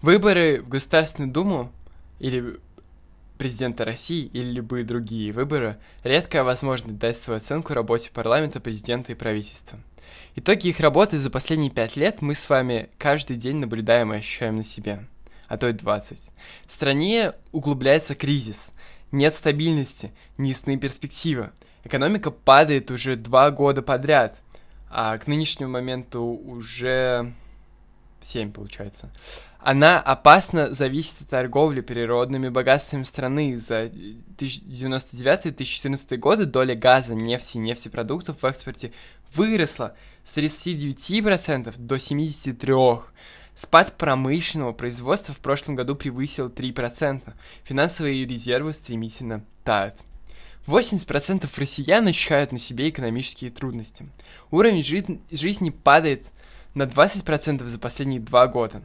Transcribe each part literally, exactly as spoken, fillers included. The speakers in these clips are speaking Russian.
Выборы в Государственную Думу или президента России или любые другие выборы – редкая возможность дать свою оценку работе парламента, президента и правительства. Итоги их работы за последние пять лет мы с вами каждый день наблюдаем и ощущаем на себе, а то и двадцать. В стране углубляется кризис, нет стабильности, неясные перспективы. Экономика падает уже два года подряд, а к нынешнему моменту уже семь получается. Она опасно зависит от торговли природными богатствами страны. За девяносто девятый - две тысячи четырнадцатый годы доля газа, нефти и нефтепродуктов в экспорте выросла с тридцати девяти процентов до семидесяти трёх процентов. Спад промышленного производства в прошлом году превысил три процента. Финансовые резервы стремительно тают. восемьдесят процентов россиян ощущают на себе экономические трудности. Уровень жи- жизни падает на двадцать процентов за последние два года.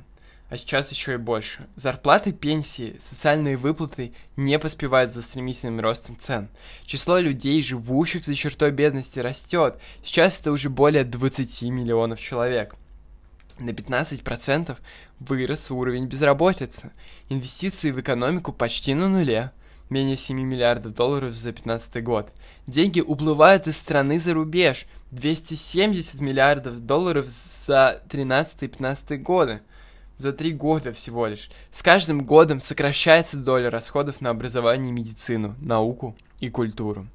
А сейчас еще и больше. Зарплаты, пенсии, социальные выплаты не поспевают за стремительным ростом цен. Число людей, живущих за чертой бедности, растет. Сейчас это уже более двадцати миллионов человек. На пятнадцать процентов вырос уровень безработицы. Инвестиции в экономику почти на нуле. Менее семи миллиардов долларов за пятнадцатый год. Деньги уплывают из страны за рубеж. двести семьдесят миллиардов долларов за тринадцатый - пятнадцатый годы. За три года всего лишь. С каждым годом сокращается доля расходов на образование и медицину, науку и культуру.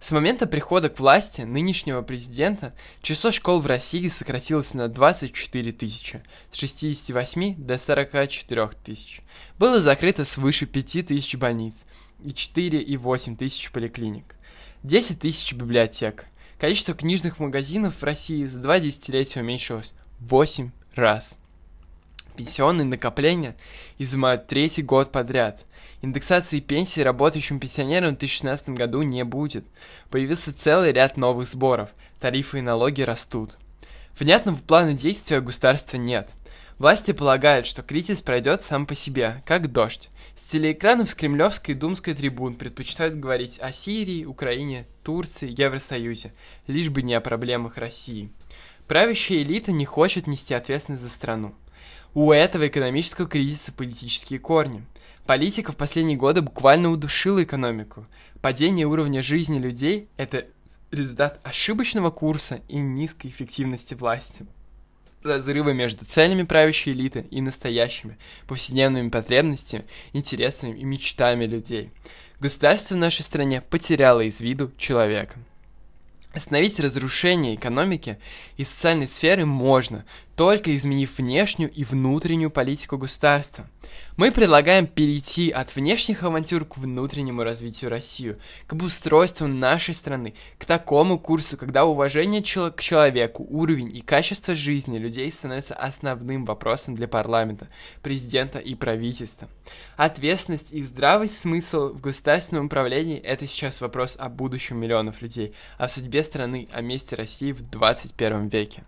С момента прихода к власти нынешнего президента число школ в России сократилось на двадцать четыре тысячи, с шестидесяти восьми до сорока четырёх тысяч. Было закрыто свыше пяти тысяч больниц и четырёх целых восьми десятых тысяч поликлиник, десяти тысяч библиотек. Количество книжных магазинов в России за два десятилетия уменьшилось восемь раз. Пенсионные накопления изымают третий год подряд. Индексации пенсии работающим пенсионерам в две тысячи шестнадцатом году не будет. Появился целый ряд новых сборов. Тарифы и налоги растут. Внятного плана действия государства нет. Власти полагают, что кризис пройдет сам по себе, как дождь. С телеэкранов с Кремлевской и Думской трибун предпочитают говорить о Сирии, Украине, Турции, Евросоюзе, лишь бы не о проблемах России. Правящая элита не хочет нести ответственность за страну. У этого экономического кризиса политические корни. Политика в последние годы буквально удушила экономику. Падение уровня жизни людей – это результат ошибочного курса и низкой эффективности власти. Разрывы между целями правящей элиты и настоящими, повседневными потребностями, интересами и мечтами людей. Государство в нашей стране потеряло из виду человека. Остановить разрушение экономики и социальной сферы можно, только изменив внешнюю и внутреннюю политику государства. Мы предлагаем перейти от внешних авантюр к внутреннему развитию России, к обустройству нашей страны, к такому курсу, когда уважение к человеку, уровень и качество жизни людей становятся основным вопросом для парламента, президента и правительства. Ответственность и здравый смысл в государственном управлении – это сейчас вопрос о будущем миллионов людей, о судьбе страны, о месте России в двадцать первом веке.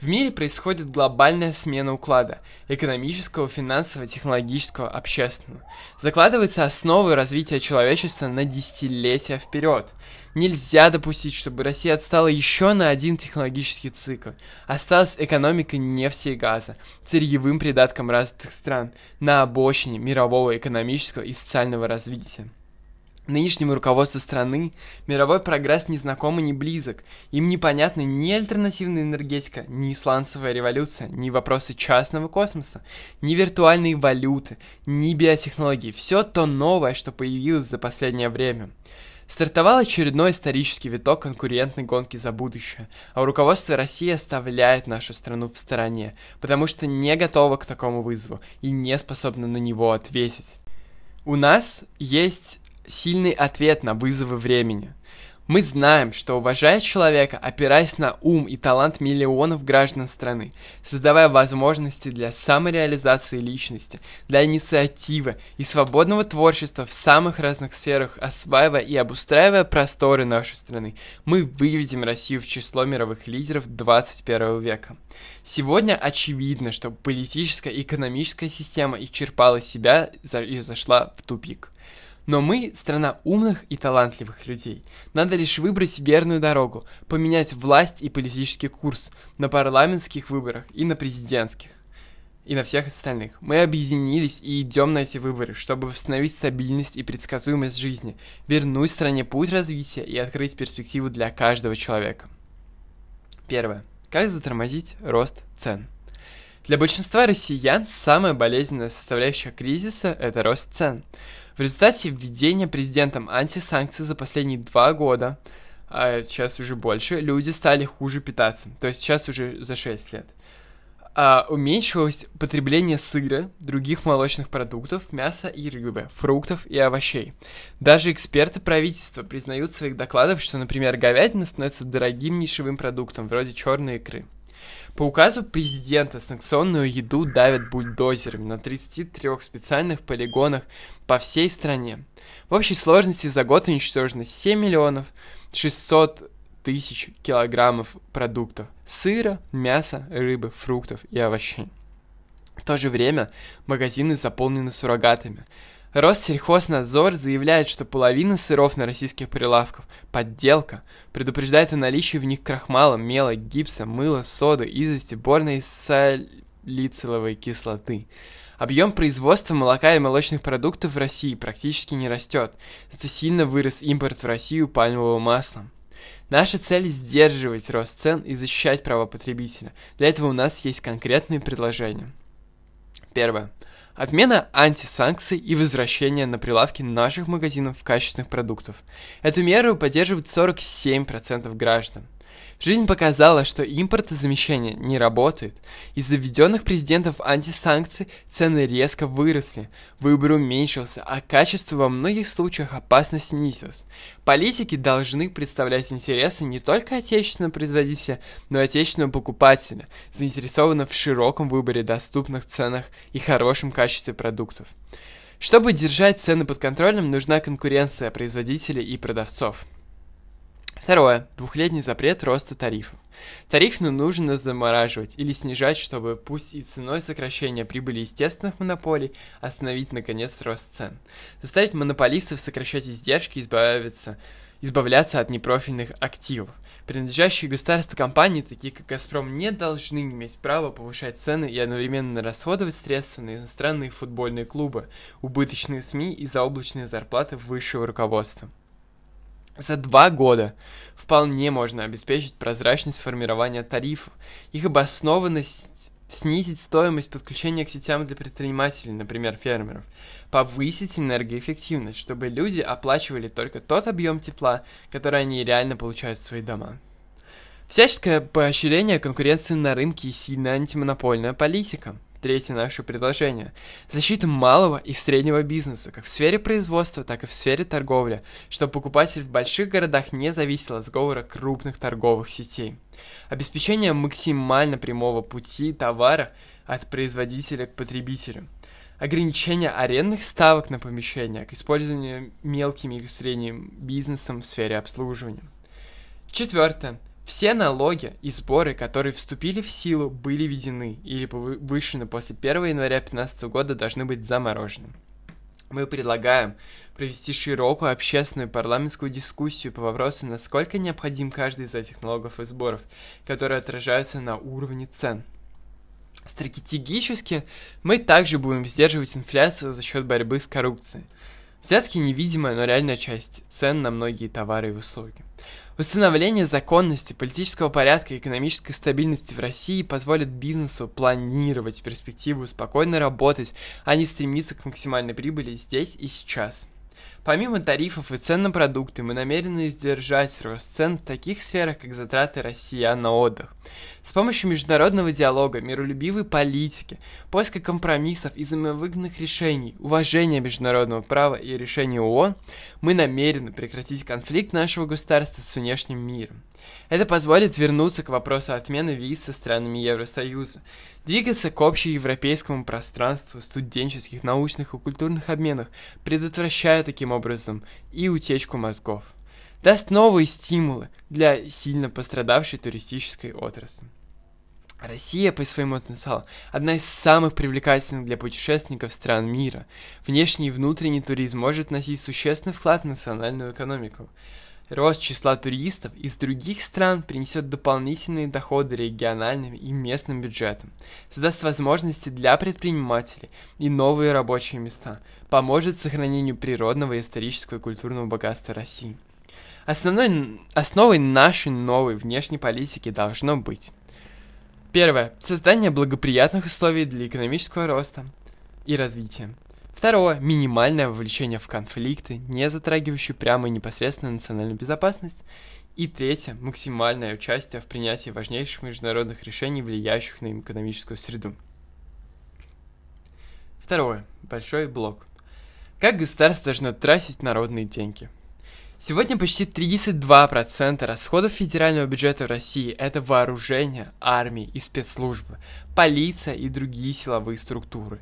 В мире происходит глобальная смена уклада – экономического, финансового, технологического, общественного. Закладываются основы развития человечества на десятилетия вперед. Нельзя допустить, чтобы Россия отстала еще на один технологический цикл. Осталась экономика нефти и газа, сырьевым придатком развитых стран, на обочине мирового экономического и социального развития. Нынешнему руководству страны мировой прогресс не знаком и не близок. Им непонятны ни альтернативная энергетика, ни сланцевая революция, ни вопросы частного космоса, ни виртуальные валюты, ни биотехнологии. Все то новое, что появилось за последнее время. Стартовал очередной исторический виток конкурентной гонки за будущее, а руководство России оставляет нашу страну в стороне, потому что не готово к такому вызову и не способно на него ответить. У нас есть сильный ответ на вызовы времени. Мы знаем, что, уважая человека, опираясь на ум и талант миллионов граждан страны, создавая возможности для самореализации личности, для инициативы и свободного творчества в самых разных сферах, осваивая и обустраивая просторы нашей страны, мы выведем Россию в число мировых лидеров двадцать первого века. Сегодня очевидно, что политическая и экономическая система исчерпала себя и зашла в тупик. Но мы – страна умных и талантливых людей. Надо лишь выбрать верную дорогу, поменять власть и политический курс на парламентских выборах и на президентских. и на всех остальных. Мы объединились и идем на эти выборы, чтобы восстановить стабильность и предсказуемость жизни, вернуть стране путь развития и открыть перспективу для каждого человека. Первое. Как затормозить рост цен? Для большинства россиян самая болезненная составляющая кризиса – это рост цен. В результате введения президентом антисанкций за последние два года, а сейчас уже больше, люди стали хуже питаться, то есть сейчас уже за шесть лет. А уменьшилось потребление сыра, других молочных продуктов, мяса и рыбы, фруктов и овощей. Даже эксперты правительства признают в своих докладах, что, например, говядина становится дорогим нишевым продуктом, вроде черной икры. По указу президента санкционную еду давят бульдозерами на тридцати трёх специальных полигонах по всей стране. В общей сложности за год уничтожено семь миллионов шестьсот тысяч килограммов продуктов – сыра, мяса, рыбы, фруктов и овощей. В то же время магазины заполнены суррогатами. Россельхознадзор заявляет, что половина сыров на российских прилавках – подделка, предупреждает о наличии в них крахмала, мела, гипса, мыла, соды, изости, борной и салициловой кислоты. Объем производства молока и молочных продуктов в России практически не растет, зато сильно вырос импорт в Россию пальмового масла. Наша цель – сдерживать рост цен и защищать права потребителя. Для этого у нас есть конкретные предложения. Первое. Отмена антисанкций и возвращение на прилавки наших магазинов качественных продуктов. Эту меру поддерживают сорок семь процентов граждан. Жизнь показала, что импортозамещение не работает. Из-за введенных президентов антисанкций цены резко выросли, выбор уменьшился, а качество во многих случаях опасно снизилось. Политики должны представлять интересы не только отечественного производителя, но и отечественного покупателя, заинтересованного в широком выборе, доступных ценах и хорошем качестве продуктов. Чтобы держать цены под контролем, нужна конкуренция производителей и продавцов. Второе. Двухлетний запрет роста тарифов. Тарифы нужно замораживать или снижать, чтобы, пусть и ценой сокращения прибыли естественных монополий, остановить, наконец, рост цен. Заставить монополистов сокращать издержки и избавиться, избавляться от непрофильных активов. Принадлежащие государству компании, такие как «Газпром», не должны иметь права повышать цены и одновременно расходовать средства на иностранные футбольные клубы, убыточные СМИ и заоблачные зарплаты высшего руководства. За два года вполне можно обеспечить прозрачность формирования тарифов, их обоснованность, снизить стоимость подключения к сетям для предпринимателей, например, фермеров, повысить энергоэффективность, чтобы люди оплачивали только тот объем тепла, который они реально получают в свои дома. Всяческое поощрение конкуренции на рынке и сильная антимонопольная политика. Третье наше предложение. Защита малого и среднего бизнеса, как в сфере производства, так и в сфере торговли, чтобы покупатель в больших городах не зависел от сговора крупных торговых сетей. Обеспечение максимально прямого пути товара от производителя к потребителю. Ограничение арендных ставок на помещения к использованию мелким и средним бизнесом в сфере обслуживания. Четвертое. Все налоги и сборы, которые вступили в силу, были введены или повышены после первого января две тысячи пятнадцатого года, должны быть заморожены. Мы предлагаем провести широкую общественную парламентскую дискуссию по вопросу, насколько необходим каждый из этих налогов и сборов, которые отражаются на уровне цен. Стратегически мы также будем сдерживать инфляцию за счет борьбы с коррупцией. Взятки – невидимая, но реальная часть цен на многие товары и услуги. Установление законности, политического порядка и экономической стабильности в России позволит бизнесу планировать перспективу, спокойно работать, а не стремиться к максимальной прибыли здесь и сейчас. Помимо тарифов и цен на продукты, мы намерены сдержать рост цен в таких сферах, как затраты россиян на отдых. С помощью международного диалога, миролюбивой политики, поиска компромиссов и взаимовыгодных решений, уважения международного права и решений ООН, мы намерены прекратить конфликт нашего государства с внешним миром. Это позволит вернуться к вопросу отмены виз со странами Евросоюза, двигаться к общеевропейскому пространству студенческих, научных и культурных обменов, предотвращая таким образом и утечку мозгов, даст новые стимулы для сильно пострадавшей туристической отрасли. Россия по своему потенциалу одна из самых привлекательных для путешественников стран мира. Внешний и внутренний туризм может вносить существенный вклад в национальную экономику. Рост числа туристов из других стран принесет дополнительные доходы региональным и местным бюджетам, создаст возможности для предпринимателей и новые рабочие места, поможет сохранению природного, исторического и культурного богатства России. Основной, основой нашей новой внешней политики должно быть: первое. Создание благоприятных условий для экономического роста и развития. Второе. Минимальное вовлечение в конфликты, не затрагивающие прямо и непосредственно национальную безопасность. И третье. Максимальное участие в принятии важнейших международных решений, влияющих на экономическую среду. Второе. Большой блок. Как государство должно тратить народные деньги? Сегодня почти тридцать два процента расходов федерального бюджета в России – это вооружение, армии и спецслужбы, полиция и другие силовые структуры.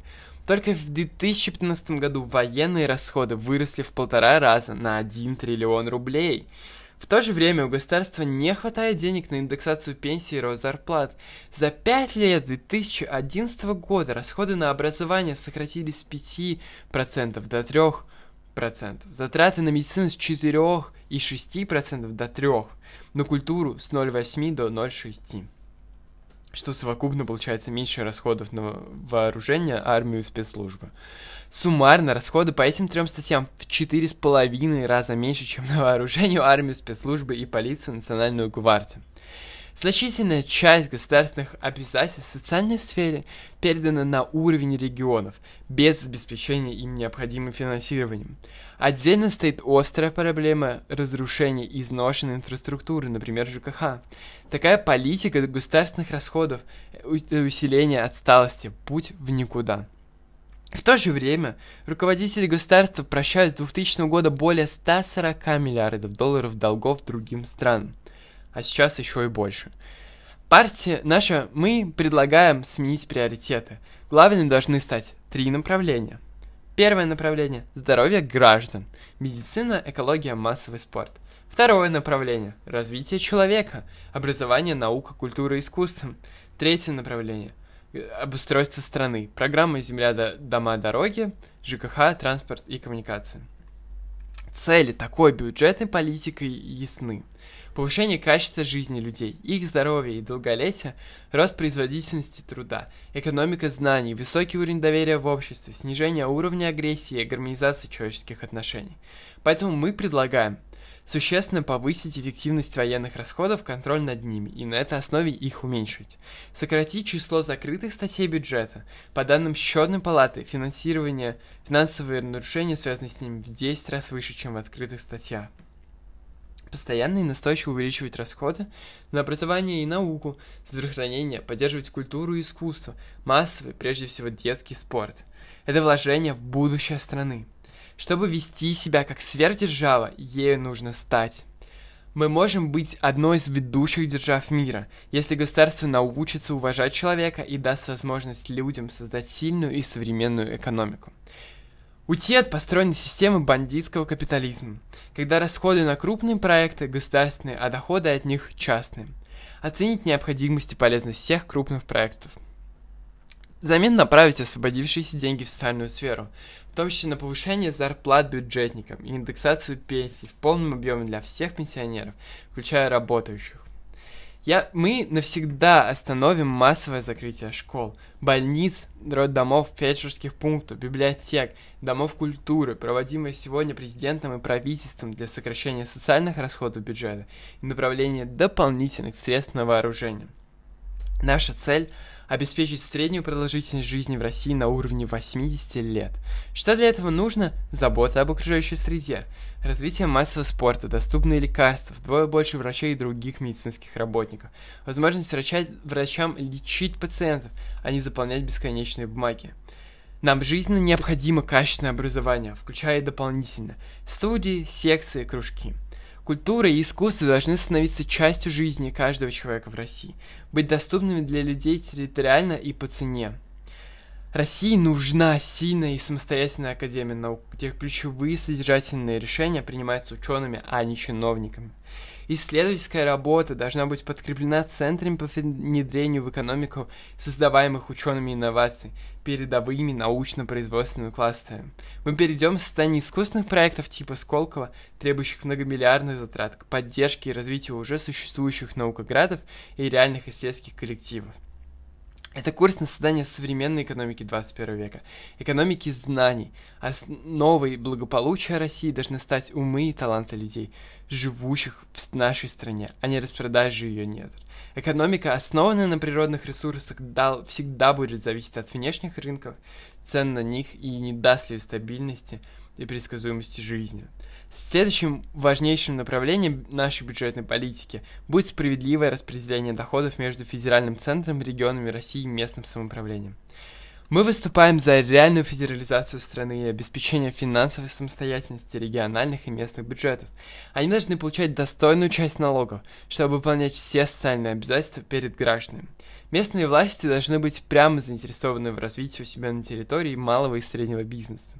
Только в две тысячи пятнадцатом году военные расходы выросли в полтора раза на один триллион рублей. В то же время у государства не хватает денег на индексацию пенсий и рост зарплат. За пять лет две тысячи одиннадцатого года расходы на образование сократились с пяти процентов до трёх процентов, затраты на медицину с четырёх и шести процентов до трёх процентов, на культуру с ноль целых восьми десятых до ноль целых шести десятых. Что совокупно получается меньше расходов на вооружение, армию и спецслужбы. Суммарно расходы по этим трем статьям в четыре с половиной раза меньше, чем на вооружение, армию, спецслужбы и полицию, национальную гвардию. Значительная часть государственных обязательств в социальной сфере передана на уровень регионов, без обеспечения им необходимым финансированием. Отдельно стоит острая проблема разрушения изношенной инфраструктуры, например, ЖКХ. Такая политика государственных расходов – усиление отсталости, путь в никуда. В то же время руководители государства прощают с двухтысячного года более ста сорока миллиардов долларов долгов другим странам. А сейчас еще и больше. Партия наша, мы предлагаем сменить приоритеты. Главными должны стать три направления. Первое направление – здоровье граждан, медицина, экология, массовый спорт. Второе направление – развитие человека, образование, наука, культура, искусство. Третье направление – обустройство страны, программы «Земля, дома, дороги», ЖКХ, транспорт и коммуникации. Цели такой бюджетной политики ясны. Повышение качества жизни людей, их здоровья и долголетия, рост производительности труда, экономика знаний, высокий уровень доверия в обществе, снижение уровня агрессии и гармонизации человеческих отношений. Поэтому мы предлагаем существенно повысить эффективность военных расходов, контроль над ними и на этой основе их уменьшить. Сократить число закрытых статей бюджета. По данным Счетной палаты, финансирование, финансовые нарушения, связанные с ним, в десять раз выше, чем в открытых статьях. Постоянно и настойчиво увеличивать расходы на образование и науку, здравоохранение, поддерживать культуру и искусство, массовый, прежде всего, детский спорт. Это вложение в будущее страны. Чтобы вести себя как сверхдержава, ею нужно стать. Мы можем быть одной из ведущих держав мира, если государство научится уважать человека и даст возможность людям создать сильную и современную экономику. Уйти от построенной системы бандитского капитализма, когда расходы на крупные проекты государственные, а доходы от них частные. Оценить необходимость и полезность всех крупных проектов. Взамен направить освободившиеся деньги в социальную сферу, в том числе на повышение зарплат бюджетникам и индексацию пенсий в полном объеме для всех пенсионеров, включая работающих. Я, мы навсегда остановим массовое закрытие школ, больниц, роддомов, фельдшерских пунктов, библиотек, домов культуры, проводимые сегодня президентом и правительством для сокращения социальных расходов бюджета и направления дополнительных средств на вооружение. Наша цель – обеспечить среднюю продолжительность жизни в России на уровне восьмидесяти лет. Что для этого нужно? Забота об окружающей среде, развитие массового спорта, доступные лекарства, вдвое больше врачей и других медицинских работников, возможность врача, врачам лечить пациентов, а не заполнять бесконечные бумаги. Нам жизненно необходимо качественное образование, включая и дополнительно студии, секции, кружки. Культура и искусство должны становиться частью жизни каждого человека в России, быть доступными для людей территориально и по цене. России нужна сильная и самостоятельная академия наук, где ключевые содержательные решения принимаются учеными, а не чиновниками. Исследовательская работа должна быть подкреплена центрами по внедрению в экономику создаваемых учеными инноваций, передовыми научно-производственными кластерами. Мы перейдем в состояние искусственных проектов типа Сколково, требующих многомиллиардных затрат к поддержке и развитию уже существующих наукоградов и реальных исследовательских коллективов. Это курс на создание современной экономики двадцать первого века, экономики знаний. Основой благополучия России должны стать умы и таланты людей, живущих в нашей стране, а не распродажи ее недр. Экономика, основанная на природных ресурсах, всегда будет зависеть от внешних рынков, цен на них и не даст ли стабильности и предсказуемости жизни. Следующим важнейшим направлением нашей бюджетной политики будет справедливое распределение доходов между федеральным центром, регионами России и местным самоуправлением. Мы выступаем за реальную федерализацию страны и обеспечение финансовой самостоятельности региональных и местных бюджетов. Они должны получать достойную часть налогов, чтобы выполнять все социальные обязательства перед гражданами. Местные власти должны быть прямо заинтересованы в развитии у себя на территории малого и среднего бизнеса.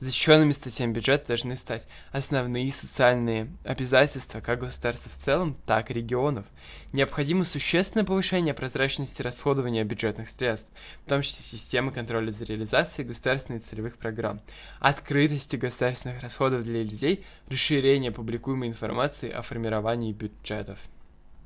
Защищенными статьями бюджета должны стать основные социальные обязательства как государства в целом, так и регионов. Необходимо существенное повышение прозрачности расходования бюджетных средств, в том числе системы контроля за реализацией государственных целевых программ, открытости государственных расходов для людей, расширение публикуемой информации о формировании бюджетов.